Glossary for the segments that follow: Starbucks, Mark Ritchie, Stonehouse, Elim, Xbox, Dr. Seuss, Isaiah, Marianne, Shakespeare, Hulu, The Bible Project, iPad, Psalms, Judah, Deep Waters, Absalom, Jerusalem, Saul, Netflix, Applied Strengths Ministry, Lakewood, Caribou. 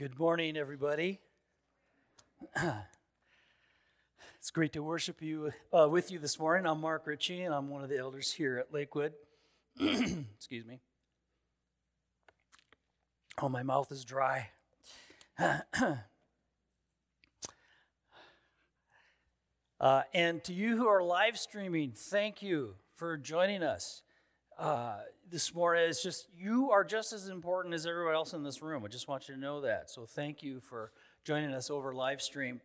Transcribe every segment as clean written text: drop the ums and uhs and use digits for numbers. Good morning, everybody. It's great to worship you with you this morning. I'm Mark Ritchie, and I'm one of the elders here at Lakewood. Excuse me. Oh, my mouth is dry. And to you who are live streaming, thank you for joining us this morning. It's just, you are just as important as everybody else in this room. I just want you to know that. So thank you for joining us over live stream.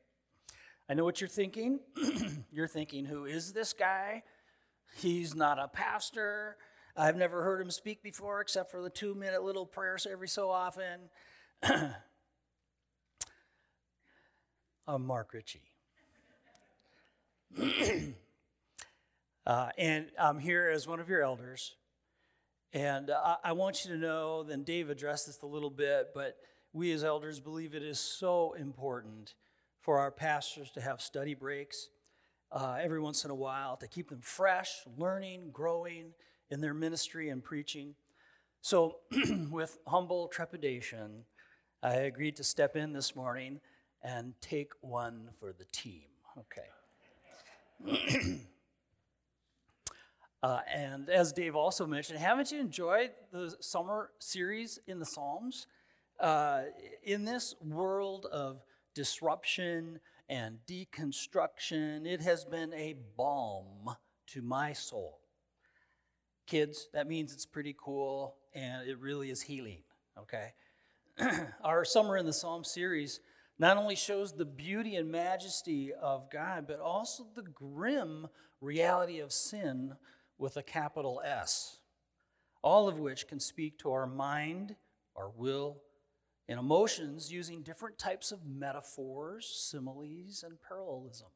I know what you're thinking. You're thinking, who is this guy? He's not a pastor. I've never heard him speak before except for the 2-minute little prayers every so often. I'm Mark Ritchie. And I'm here as one of your elders. And I want you to know, then Dave addressed this a little bit, but we as elders believe it is so important for our pastors to have study breaks every once in a while to keep them fresh, learning, growing in their ministry and preaching. So with humble trepidation, I agreed to step in this morning and take one for the team. Okay. And as Dave also mentioned, haven't you enjoyed the summer series in the Psalms? In this world of disruption and deconstruction, it has been a balm to my soul. Kids, that means it's pretty cool, and it really is healing, okay? Our Summer in the Psalms series not only shows the beauty and majesty of God, but also the grim reality of sin with a capital S, all of which can speak to our mind, our will, and emotions using different types of metaphors, similes, and parallelism.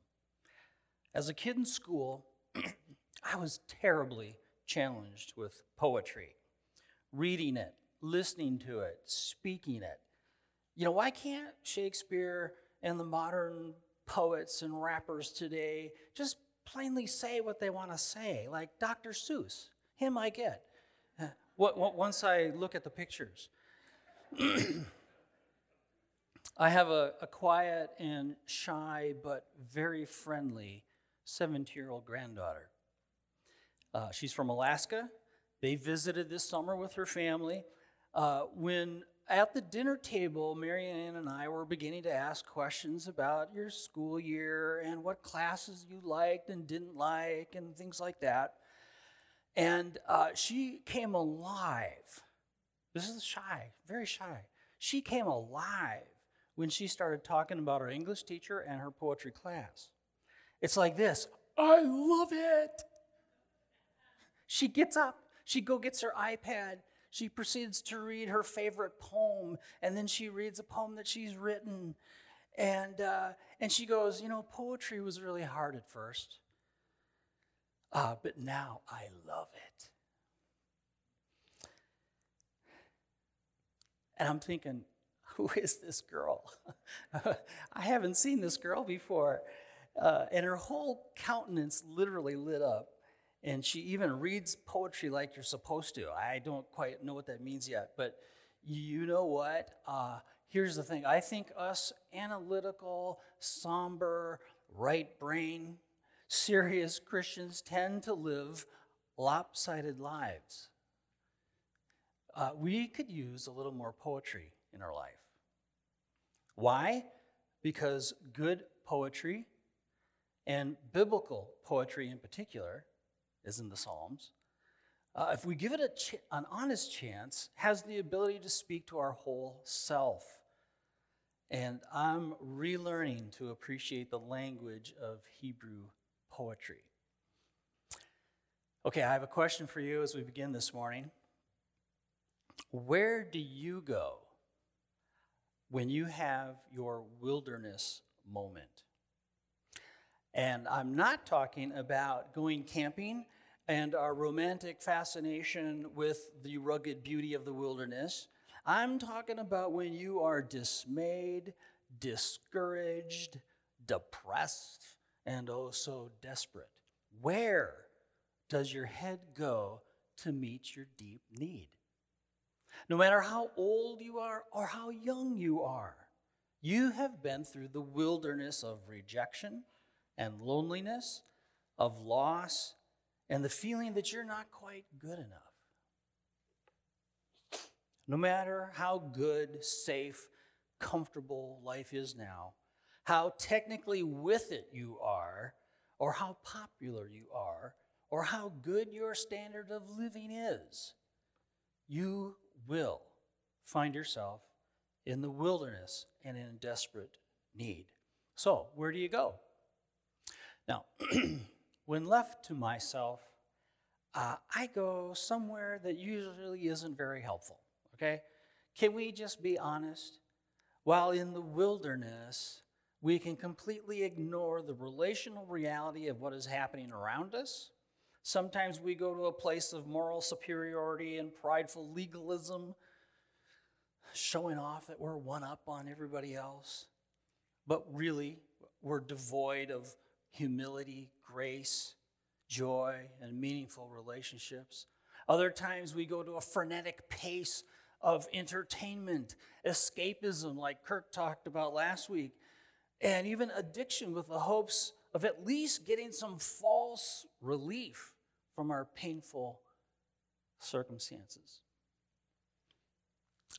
As a kid in school, I was terribly challenged with poetry, reading it, listening to it, speaking it. You know, why can't Shakespeare and the modern poets and rappers today just plainly say what they want to say, like Dr. Seuss? Him I get. Once I look at the pictures. I have a quiet and shy but very friendly 17-year-old granddaughter. She's from Alaska. They visited this summer with her family. When at the dinner table, Marianne and I were beginning to ask questions about your school year and what classes you liked and didn't like and things like that. And she came alive. This is shy, very shy. She came alive when she started talking about her English teacher and her poetry class. It's like this, I love it. She gets up, she gets her iPad, she proceeds to read her favorite poem, and then she reads a poem that she's written. And she goes, you know, poetry was really hard at first, but now I love it. And I'm thinking, who is this girl? I haven't seen this girl before. And her whole countenance literally lit up. And she even reads poetry like you're supposed to. I don't quite know what that means yet, but you know what? Here's the thing. I think us analytical, somber, right brain, serious Christians tend to live lopsided lives. We could use a little more poetry in our life. Why? Because good poetry, and biblical poetry in particular, is in the Psalms, if we give it an honest chance, has the ability to speak to our whole self. And I'm relearning to appreciate the language of Hebrew poetry. Okay, I have a question for you as we begin this morning. Where do you go when you have your wilderness moment? And I'm not talking about going camping and our romantic fascination with the rugged beauty of the wilderness. I'm talking about when you are dismayed, discouraged, depressed, and oh so desperate. Where does your head go to meet your deep need? No matter how old you are or how young you are, you have been through the wilderness of rejection and loneliness, of loss, and the feeling that you're not quite good enough. No matter how good, safe, comfortable life is now, how technically with it you are, or how popular you are, or how good your standard of living is, you will find yourself in the wilderness and in desperate need. So, where do you go? Now, when left to myself, I go somewhere that usually isn't very helpful, okay? Can we just be honest? While in the wilderness, we can completely ignore the relational reality of what is happening around us. Sometimes we go to a place of moral superiority and prideful legalism, showing off that we're one up on everybody else. But really, we're devoid of humility, grace, joy, and meaningful relationships. Other times we go to a frenetic pace of entertainment, escapism, like Kirk talked about last week, and even addiction with the hopes of at least getting some false relief from our painful circumstances.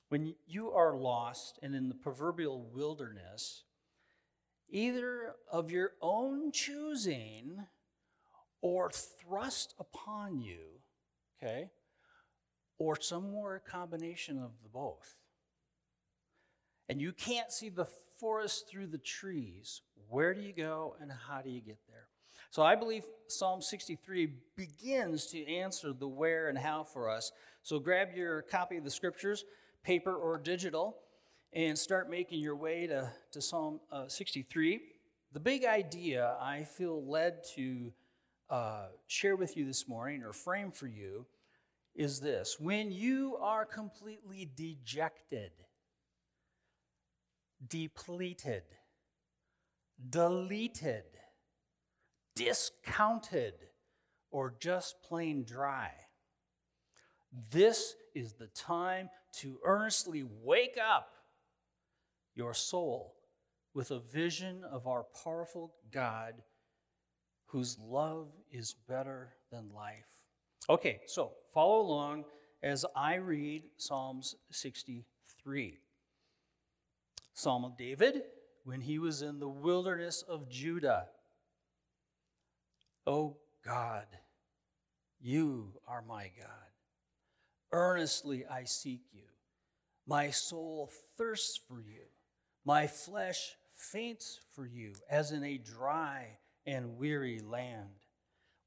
When you are lost and in the proverbial wilderness, either of your own choosing or thrust upon you, okay, or somewhere a combination of the both, and you can't see the forest through the trees, where do you go and how do you get there? So I believe Psalm 63 begins to answer the where and how for us. So grab your copy of the scriptures, paper or digital, and start making your way to Psalm 63. The big idea I feel led to share with you this morning or frame for you is this. When you are completely dejected, depleted, deleted, discounted, or just plain dry, this is the time to earnestly wake up your soul with a vision of our powerful God whose love is better than life. Okay, so follow along as I read Psalms 63. Psalm of David, when he was in the wilderness of Judah. O God, you are my God. Earnestly I seek you. My soul thirsts for you. My flesh faints for you, as in a dry and weary land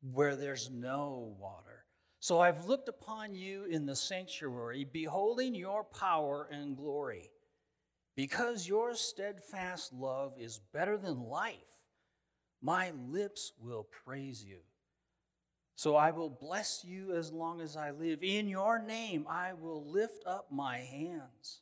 where there's no water. So I've looked upon you in the sanctuary, beholding your power and glory. Because your steadfast love is better than life, my lips will praise you. So I will bless you as long as I live. In your name, I will lift up my hands.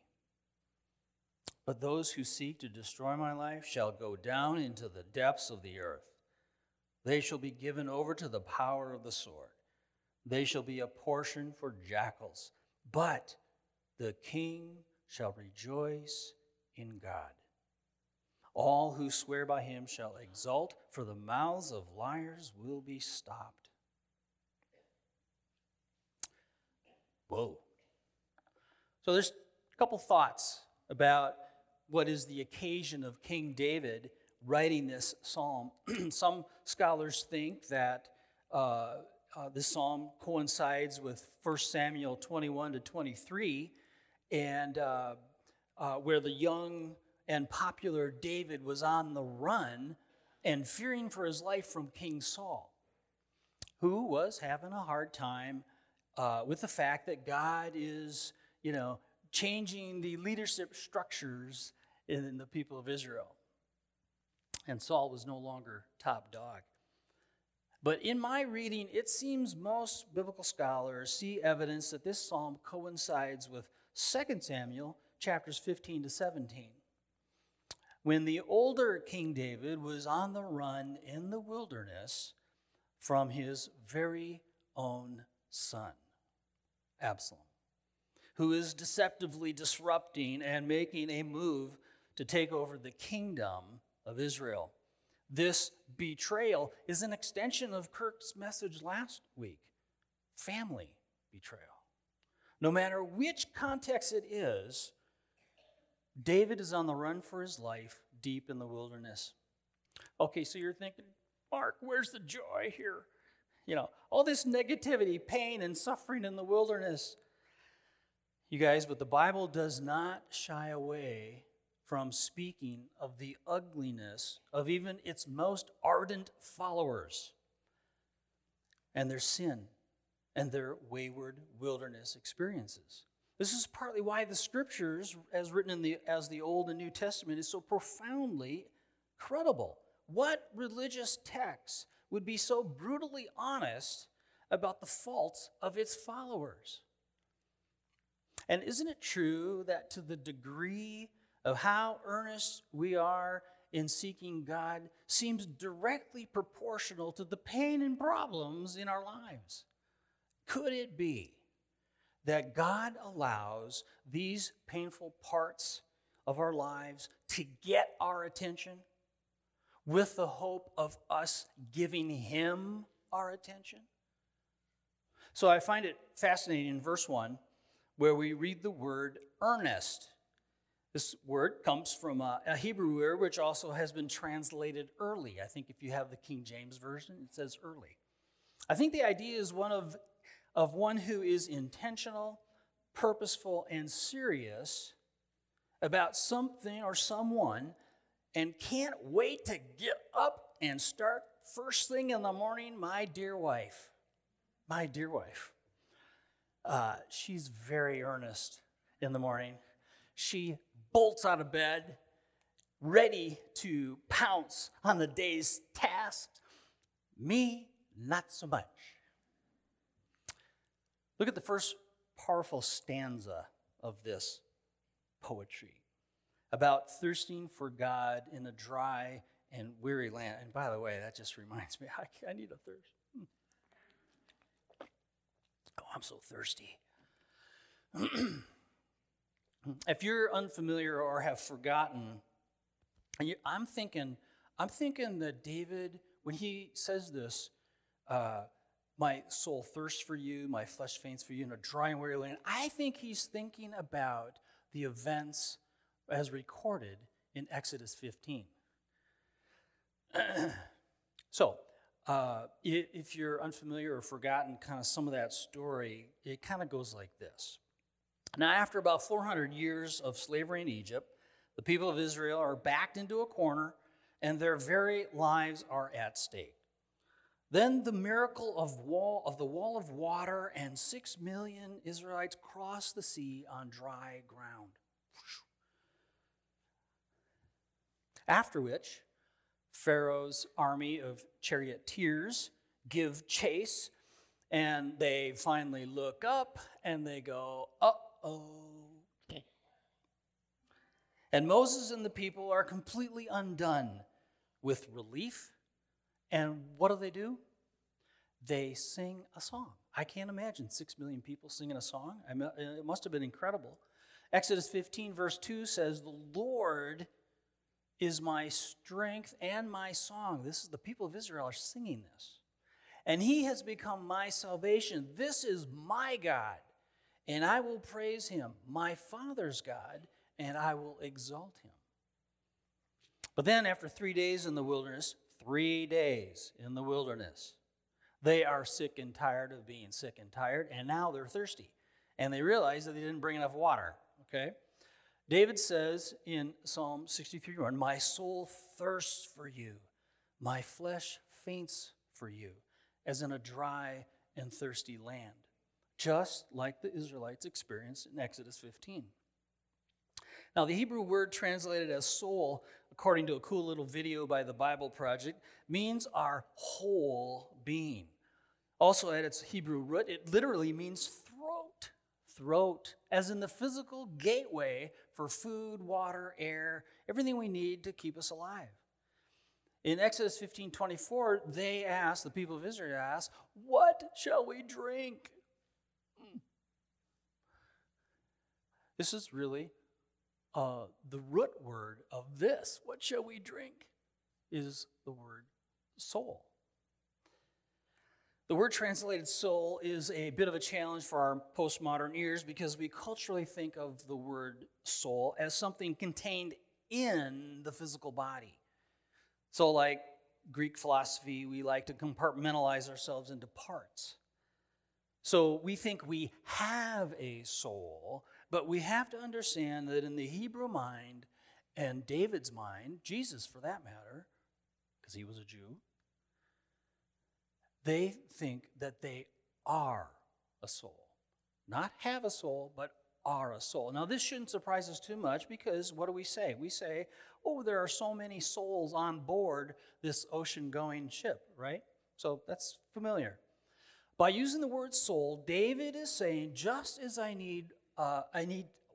But those who seek to destroy my life shall go down into the depths of the earth. They shall be given over to the power of the sword. They shall be a portion for jackals. But the king shall rejoice in God. All who swear by him shall exult, for the mouths of liars will be stopped. Whoa. So there's a couple thoughts about what is the occasion of King David writing this psalm. Some scholars think that this psalm coincides with 1 Samuel 21 to 23, and where the young and popular David was on the run and fearing for his life from King Saul, who was having a hard time with the fact that God is, changing the leadership structures in the people of Israel. And Saul was no longer top dog. But in my reading, it seems most biblical scholars see evidence that this psalm coincides with 2 Samuel chapters 15 to 17. When the older King David was on the run in the wilderness from his very own son, Absalom, who is deceptively disrupting and making a move to take over the kingdom of Israel. This betrayal is an extension of Kirk's message last week, family betrayal. No matter which context it is, David is on the run for his life deep in the wilderness. Okay, so you're thinking, Mark, where's the joy here? You know, all this negativity, pain, and suffering in the wilderness. You guys, but the Bible does not shy away from speaking of the ugliness of even its most ardent followers and their sin and their wayward wilderness experiences. This is partly why the Scriptures, as written as the Old and New Testament, is so profoundly credible. What religious text would be so brutally honest about the faults of its followers? And isn't it true that to the degree of how earnest we are in seeking God seems directly proportional to the pain and problems in our lives? Could it be that God allows these painful parts of our lives to get our attention with the hope of us giving Him our attention? So I find it fascinating in verse 1 where we read the word earnest. This word comes from a Hebrew word which also has been translated early. I think if you have the King James Version, it says early. I think the idea is one of one who is intentional, purposeful, and serious about something or someone and can't wait to get up and start first thing in the morning, my dear wife. She's very earnest in the morning. She bolts out of bed, ready to pounce on the day's task. Me, not so much. Look at the first powerful stanza of this poetry about thirsting for God in a dry and weary land. And by the way, that just reminds me, I need a thirst. Oh, I'm so thirsty. If you're unfamiliar or have forgotten, I'm thinking that David, when he says this, my soul thirsts for you, my flesh faints for you in a dry and weary land. I think he's thinking about the events as recorded in Exodus 15. So, if you're unfamiliar or forgotten kind of some of that story, it kind of goes like this. Now, after about 400 years of slavery in Egypt, the people of Israel are backed into a corner, and their very lives are at stake. Then the miracle of the wall of water and 6 million Israelites cross the sea on dry ground. After which, Pharaoh's army of charioteers give chase, and they finally look up, and they go, uh-oh. And Moses and the people are completely undone with relief. And what do? They sing a song. I can't imagine 6 million people singing a song. It must have been incredible. Exodus 15, verse 2 says, "The Lord is my strength and my song." This is the people of Israel are singing this. "And he has become my salvation. This is my God, and I will praise him, my father's God, and I will exalt him." But then after 3 days in the wilderness, they are sick and tired of being sick and tired, and now they're thirsty. And they realize that they didn't bring enough water, okay? David says in Psalm 63:1, "My soul thirsts for you, my flesh faints for you, as in a dry and thirsty land," just like the Israelites experienced in Exodus 15. Now, the Hebrew word translated as soul, according to a cool little video by The Bible Project, means our whole being. Also, at its Hebrew root, it literally means throat. Throat, as in the physical gateway for food, water, air, everything we need to keep us alive. In Exodus 15:24, they asked, the people of Israel asked, "What shall we drink?" This is really the root word of this. What shall we drink? Is the word soul. The word translated soul is a bit of a challenge for our postmodern ears because we culturally think of the word soul as something contained in the physical body. So like Greek philosophy, we like to compartmentalize ourselves into parts. So we think we have a soul, but we have to understand that in the Hebrew mind and David's mind, Jesus for that matter, because he was a Jew, they think that they are a soul. Not have a soul, but are a soul. Now, this shouldn't surprise us too much because what do we say? We say, oh, there are so many souls on board this ocean-going ship, right? So that's familiar. By using the word soul, David is saying, just as I need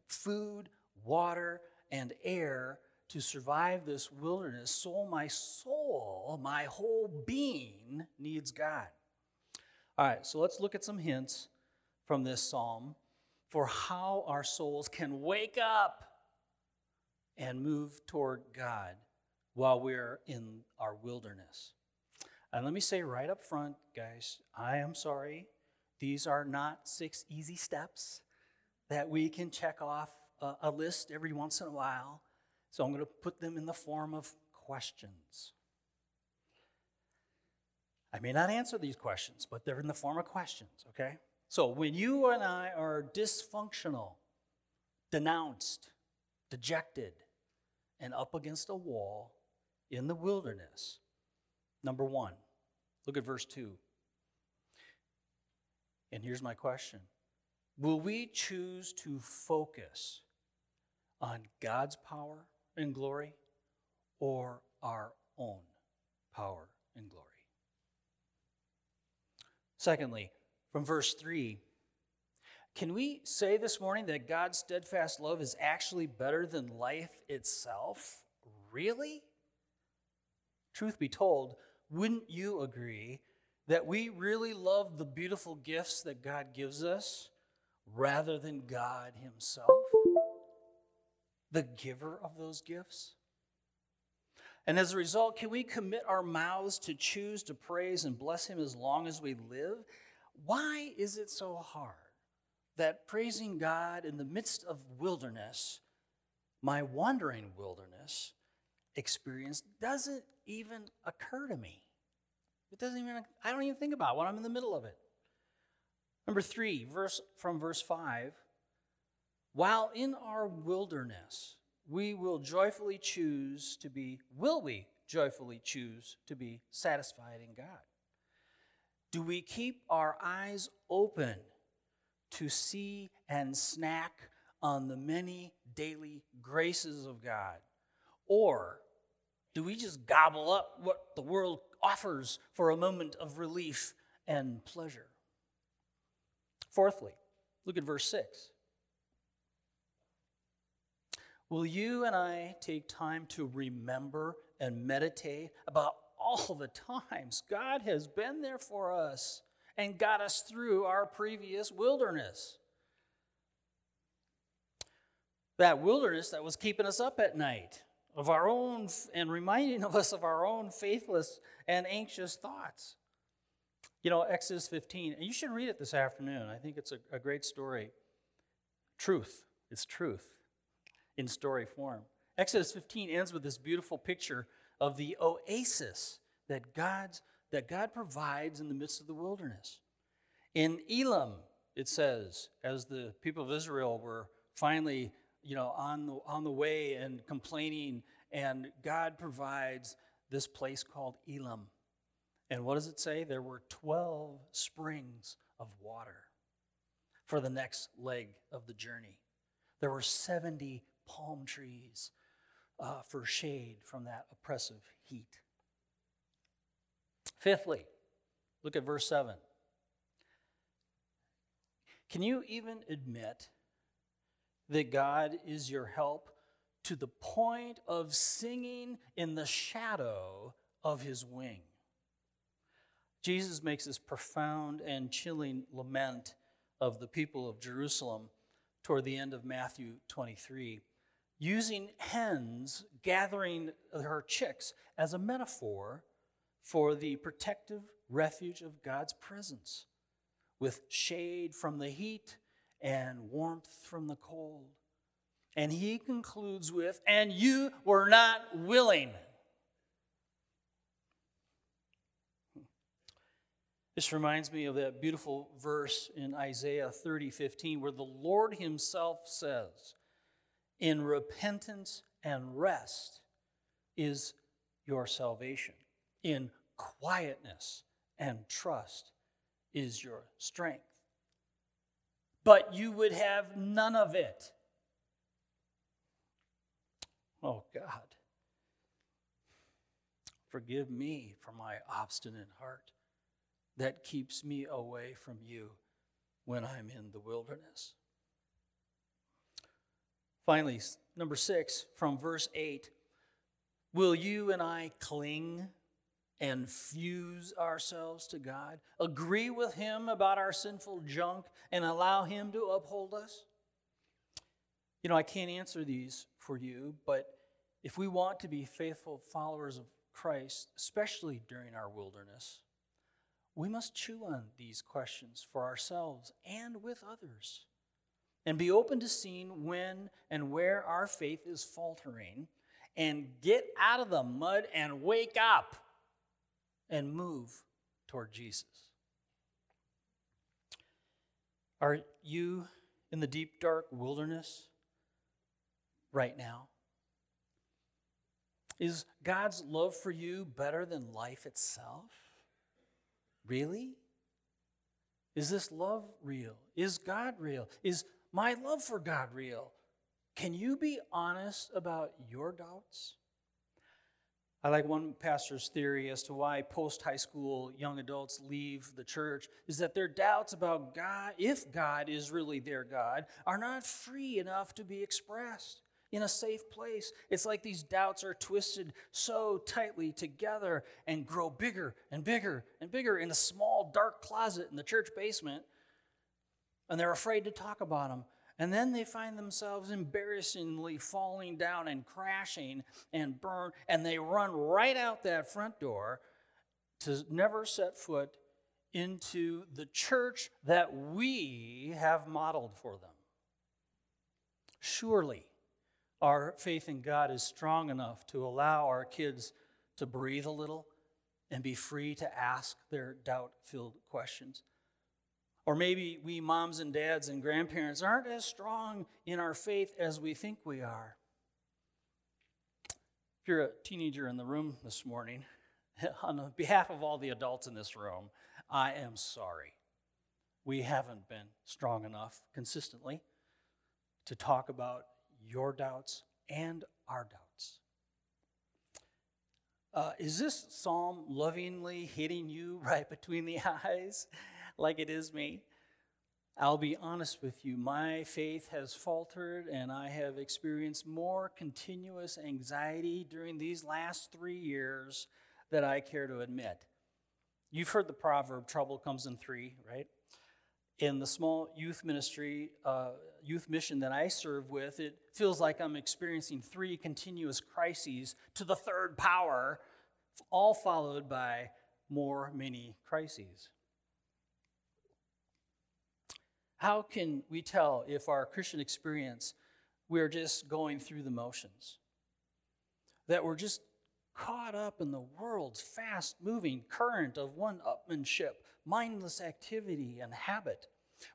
food, water, and air to survive this wilderness, so my soul, my whole being, needs God. All right, so let's look at some hints from this psalm for how our souls can wake up and move toward God while we're in our wilderness. And let me say right up front, guys, I am sorry. These are not 6 easy steps that we can check off a list every once in a while. So I'm going to put them in the form of questions. I may not answer these questions, but they're in the form of questions, okay? So when you and I are dysfunctional, denounced, dejected, and up against a wall in the wilderness, number 1, look at verse 2. And here's my question. Will we choose to focus on God's power and glory or our own power and glory? Secondly, from verse 3, can we say this morning that God's steadfast love is actually better than life itself? Really? Truth be told, wouldn't you agree that we really love the beautiful gifts that God gives us rather than God himself, the giver of those gifts? And as a result, can we commit our mouths to choose to praise and bless him as long as we live? Why is it so hard that praising God in the midst of wilderness, my wandering wilderness experience, doesn't even occur to me? I don't even think about it when I'm in the middle of it. Number 3, verse 5, while in our wilderness, we joyfully choose to be satisfied in God? Do we keep our eyes open to see and snack on the many daily graces of God? Or do we just gobble up what the world offers for a moment of relief and pleasure? Fourthly, look at verse 6. Will you and I take time to remember and meditate about all the times God has been there for us and got us through our previous wilderness? That wilderness that was keeping us up at night of our own and reminding of us of our own faithless and anxious thoughts. You know, Exodus 15, and you should read it this afternoon. I think it's a great story. It's truth in story form. Exodus 15 ends with this beautiful picture of the oasis that God provides in the midst of the wilderness. In Elim, it says, as the people of Israel were finally, on the way and complaining, and God provides this place called Elim. And what does it say? There were 12 springs of water for the next leg of the journey. There were 70 palm trees for shade from that oppressive heat. Fifthly, look at verse 7. Can you even admit that God is your help to the point of singing in the shadow of his wing? Jesus makes this profound and chilling lament of the people of Jerusalem toward the end of Matthew 23, using hens gathering her chicks as a metaphor for the protective refuge of God's presence, with shade from the heat and warmth from the cold. And he concludes with, and you were not willing. This reminds me of that beautiful verse in Isaiah 30:15, where the Lord himself says, in repentance and rest is your salvation. In quietness and trust is your strength. But you would have none of it. Oh, God, forgive me for my obstinate heart that keeps me away from you when I'm in the wilderness. Finally, number 6, from verse 8, will you and I cling and fuse ourselves to God, agree with him about our sinful junk, and allow him to uphold us? You know, I can't answer these for you, but if we want to be faithful followers of Christ, especially during our wilderness, we must chew on these questions for ourselves and with others, and be open to seeing when and where our faith is faltering, and get out of the mud and wake up and move toward Jesus. Are you in the deep, dark wilderness right now? Is God's love for you better than life itself? Really? Is this love real? Is God real? Is my love for God real? Can you be honest about your doubts? I like one pastor's theory as to why post-high school young adults leave the church is that their doubts about God, if God is really their God, are not free enough to be expressed in a safe place. It's like these doubts are twisted so tightly together and grow bigger and bigger and bigger in a small dark closet in the church basement, and they're afraid to talk about them. And then they find themselves embarrassingly falling down and crashing and burn, and they run right out that front door to never set foot into the church that we have modeled for them. Surely, our faith in God is strong enough to allow our kids to breathe a little and be free to ask their doubt-filled questions. Or maybe we moms and dads and grandparents aren't as strong in our faith as we think we are. If you're a teenager in the room this morning, on behalf of all the adults in this room, I am sorry. We haven't been strong enough consistently to talk about your doubts and our doubts. Is this psalm lovingly hitting you right between the eyes? Like it is me. I'll be honest with you, my faith has faltered, and I have experienced more continuous anxiety during these last 3 years than I care to admit. You've heard the proverb, trouble comes in three, right? In the small youth ministry, youth mission that I serve with, it feels like I'm experiencing 3 continuous crises to the third power, all followed by many crises. How can we tell if our Christian experience, we're just going through the motions? That we're just caught up in the world's fast-moving current of one-upmanship, mindless activity, and habit.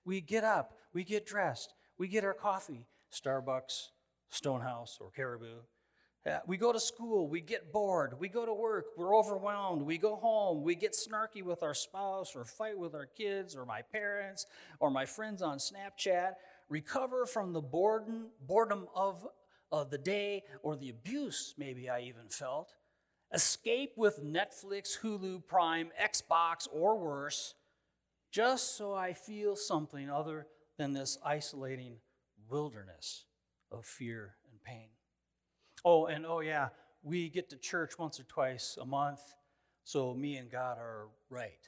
We get up, we get dressed, we get our coffee, Starbucks, Stonehouse, or Caribou. We go to school, we get bored, we go to work, we're overwhelmed, we go home, we get snarky with our spouse or fight with our kids or my parents or my friends on Snapchat, recover from the boredom of of the day, or the abuse maybe I even felt. Escape with Netflix, Hulu, Prime, Xbox, or worse, just so I feel something other than this isolating wilderness of fear and pain. Oh, yeah, we get to church once or twice a month, so me and God are right.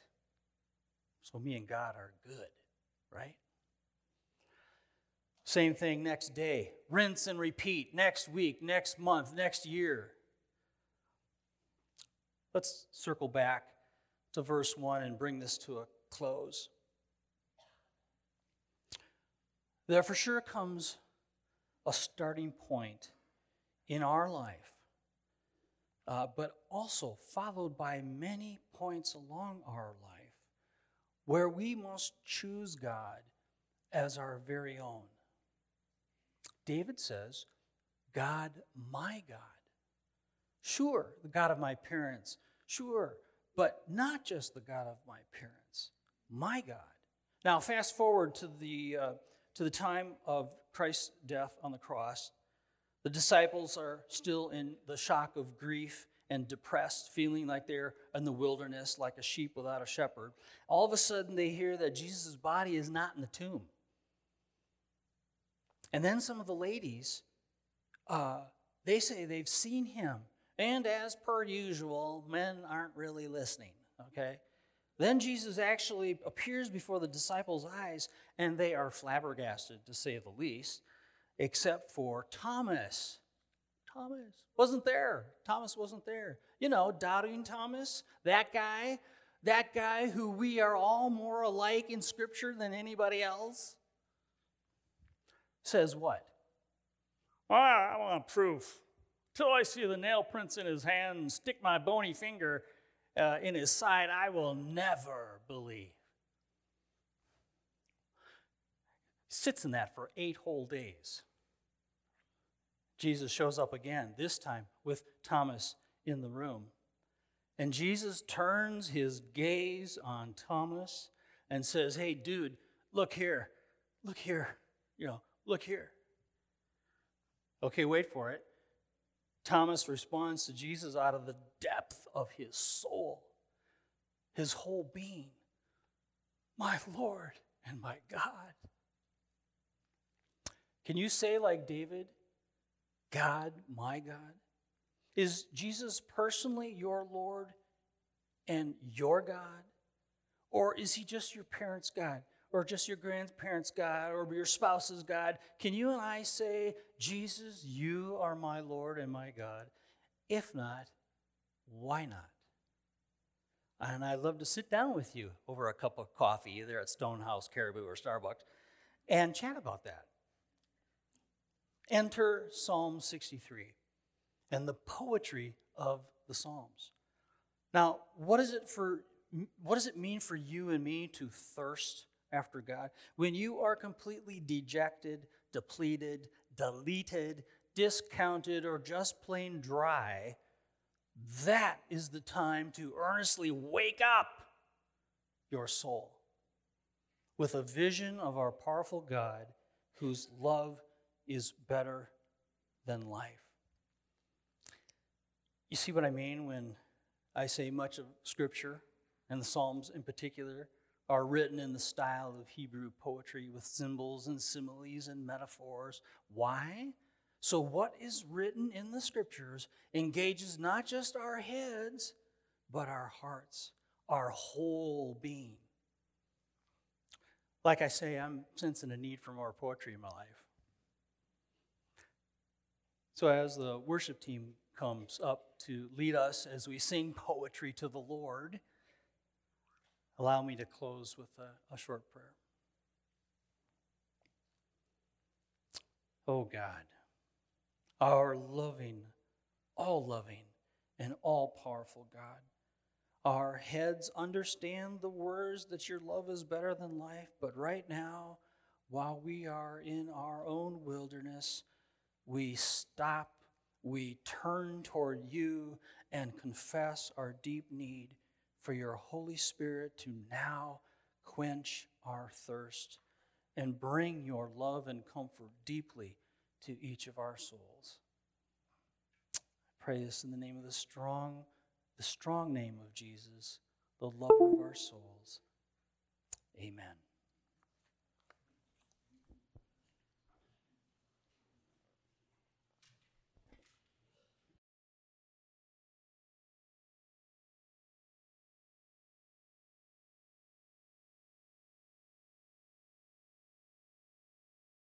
So me and God are good, right? Same thing next day. Rinse and repeat next week, next month, next year. Let's circle back to verse 1 and bring this to a close. There for sure comes a starting point in our life, but also followed by many points along our life where we must choose God as our very own. David says, God, my God. Sure, the God of my parents. Sure, but not just the God of my parents. My God. Now, fast forward to the time of Christ's death on the cross. The disciples are still in the shock of grief and depressed, feeling like they're in the wilderness, like a sheep without a shepherd. All of a sudden, they hear that Jesus' body is not in the tomb. And then some of the ladies, they say they've seen him. And as per usual, men aren't really listening, okay? Then Jesus actually appears before the disciples' eyes, and they are flabbergasted, to say the least, except for Thomas. Thomas wasn't there. Thomas wasn't there. You know, doubting Thomas, that guy who we are all more alike in Scripture than anybody else. Says what? I want proof. Till I see the nail prints in his hand and stick my bony finger in his side, I will never believe. Sits in that for 8 whole days. Jesus shows up again, this time with Thomas in the room. And Jesus turns his gaze on Thomas and says, hey, dude, look here. Look here. Okay, wait for it. Thomas responds to Jesus out of the depth of his soul, his whole being. My Lord and my God. Can you say like David, God, my God? Is Jesus personally your Lord and your God? Or is he just your parents' God? Or just your grandparents' God, or your spouse's God? Can you and I say, Jesus, you are my Lord and my God? If not, why not? And I'd love to sit down with you over a cup of coffee, either at Stonehouse, Caribou, or Starbucks, and chat about that. Enter Psalm 63 and the poetry of the Psalms. Now, what does it mean for you and me to thirst after God? When you are completely dejected, depleted, deleted, discounted, or just plain dry, that is the time to earnestly wake up your soul with a vision of our powerful God whose love is better than life. You see what I mean when I say much of Scripture, and the Psalms in particular, are written in the style of Hebrew poetry with symbols and similes and metaphors. Why? So what is written in the Scriptures engages not just our heads, but our hearts, our whole being. Like I say, I'm sensing a need for more poetry in my life. So as the worship team comes up to lead us as we sing poetry to the Lord, allow me to close with a short prayer. Oh God, our loving, all-loving, and all-powerful God, our heads understand the words that your love is better than life, but right now, while we are in our own wilderness, we stop, we turn toward you, and confess our deep need for your Holy Spirit to now quench our thirst and bring your love and comfort deeply to each of our souls. I pray this in the name of the strong name of Jesus, the lover of our souls.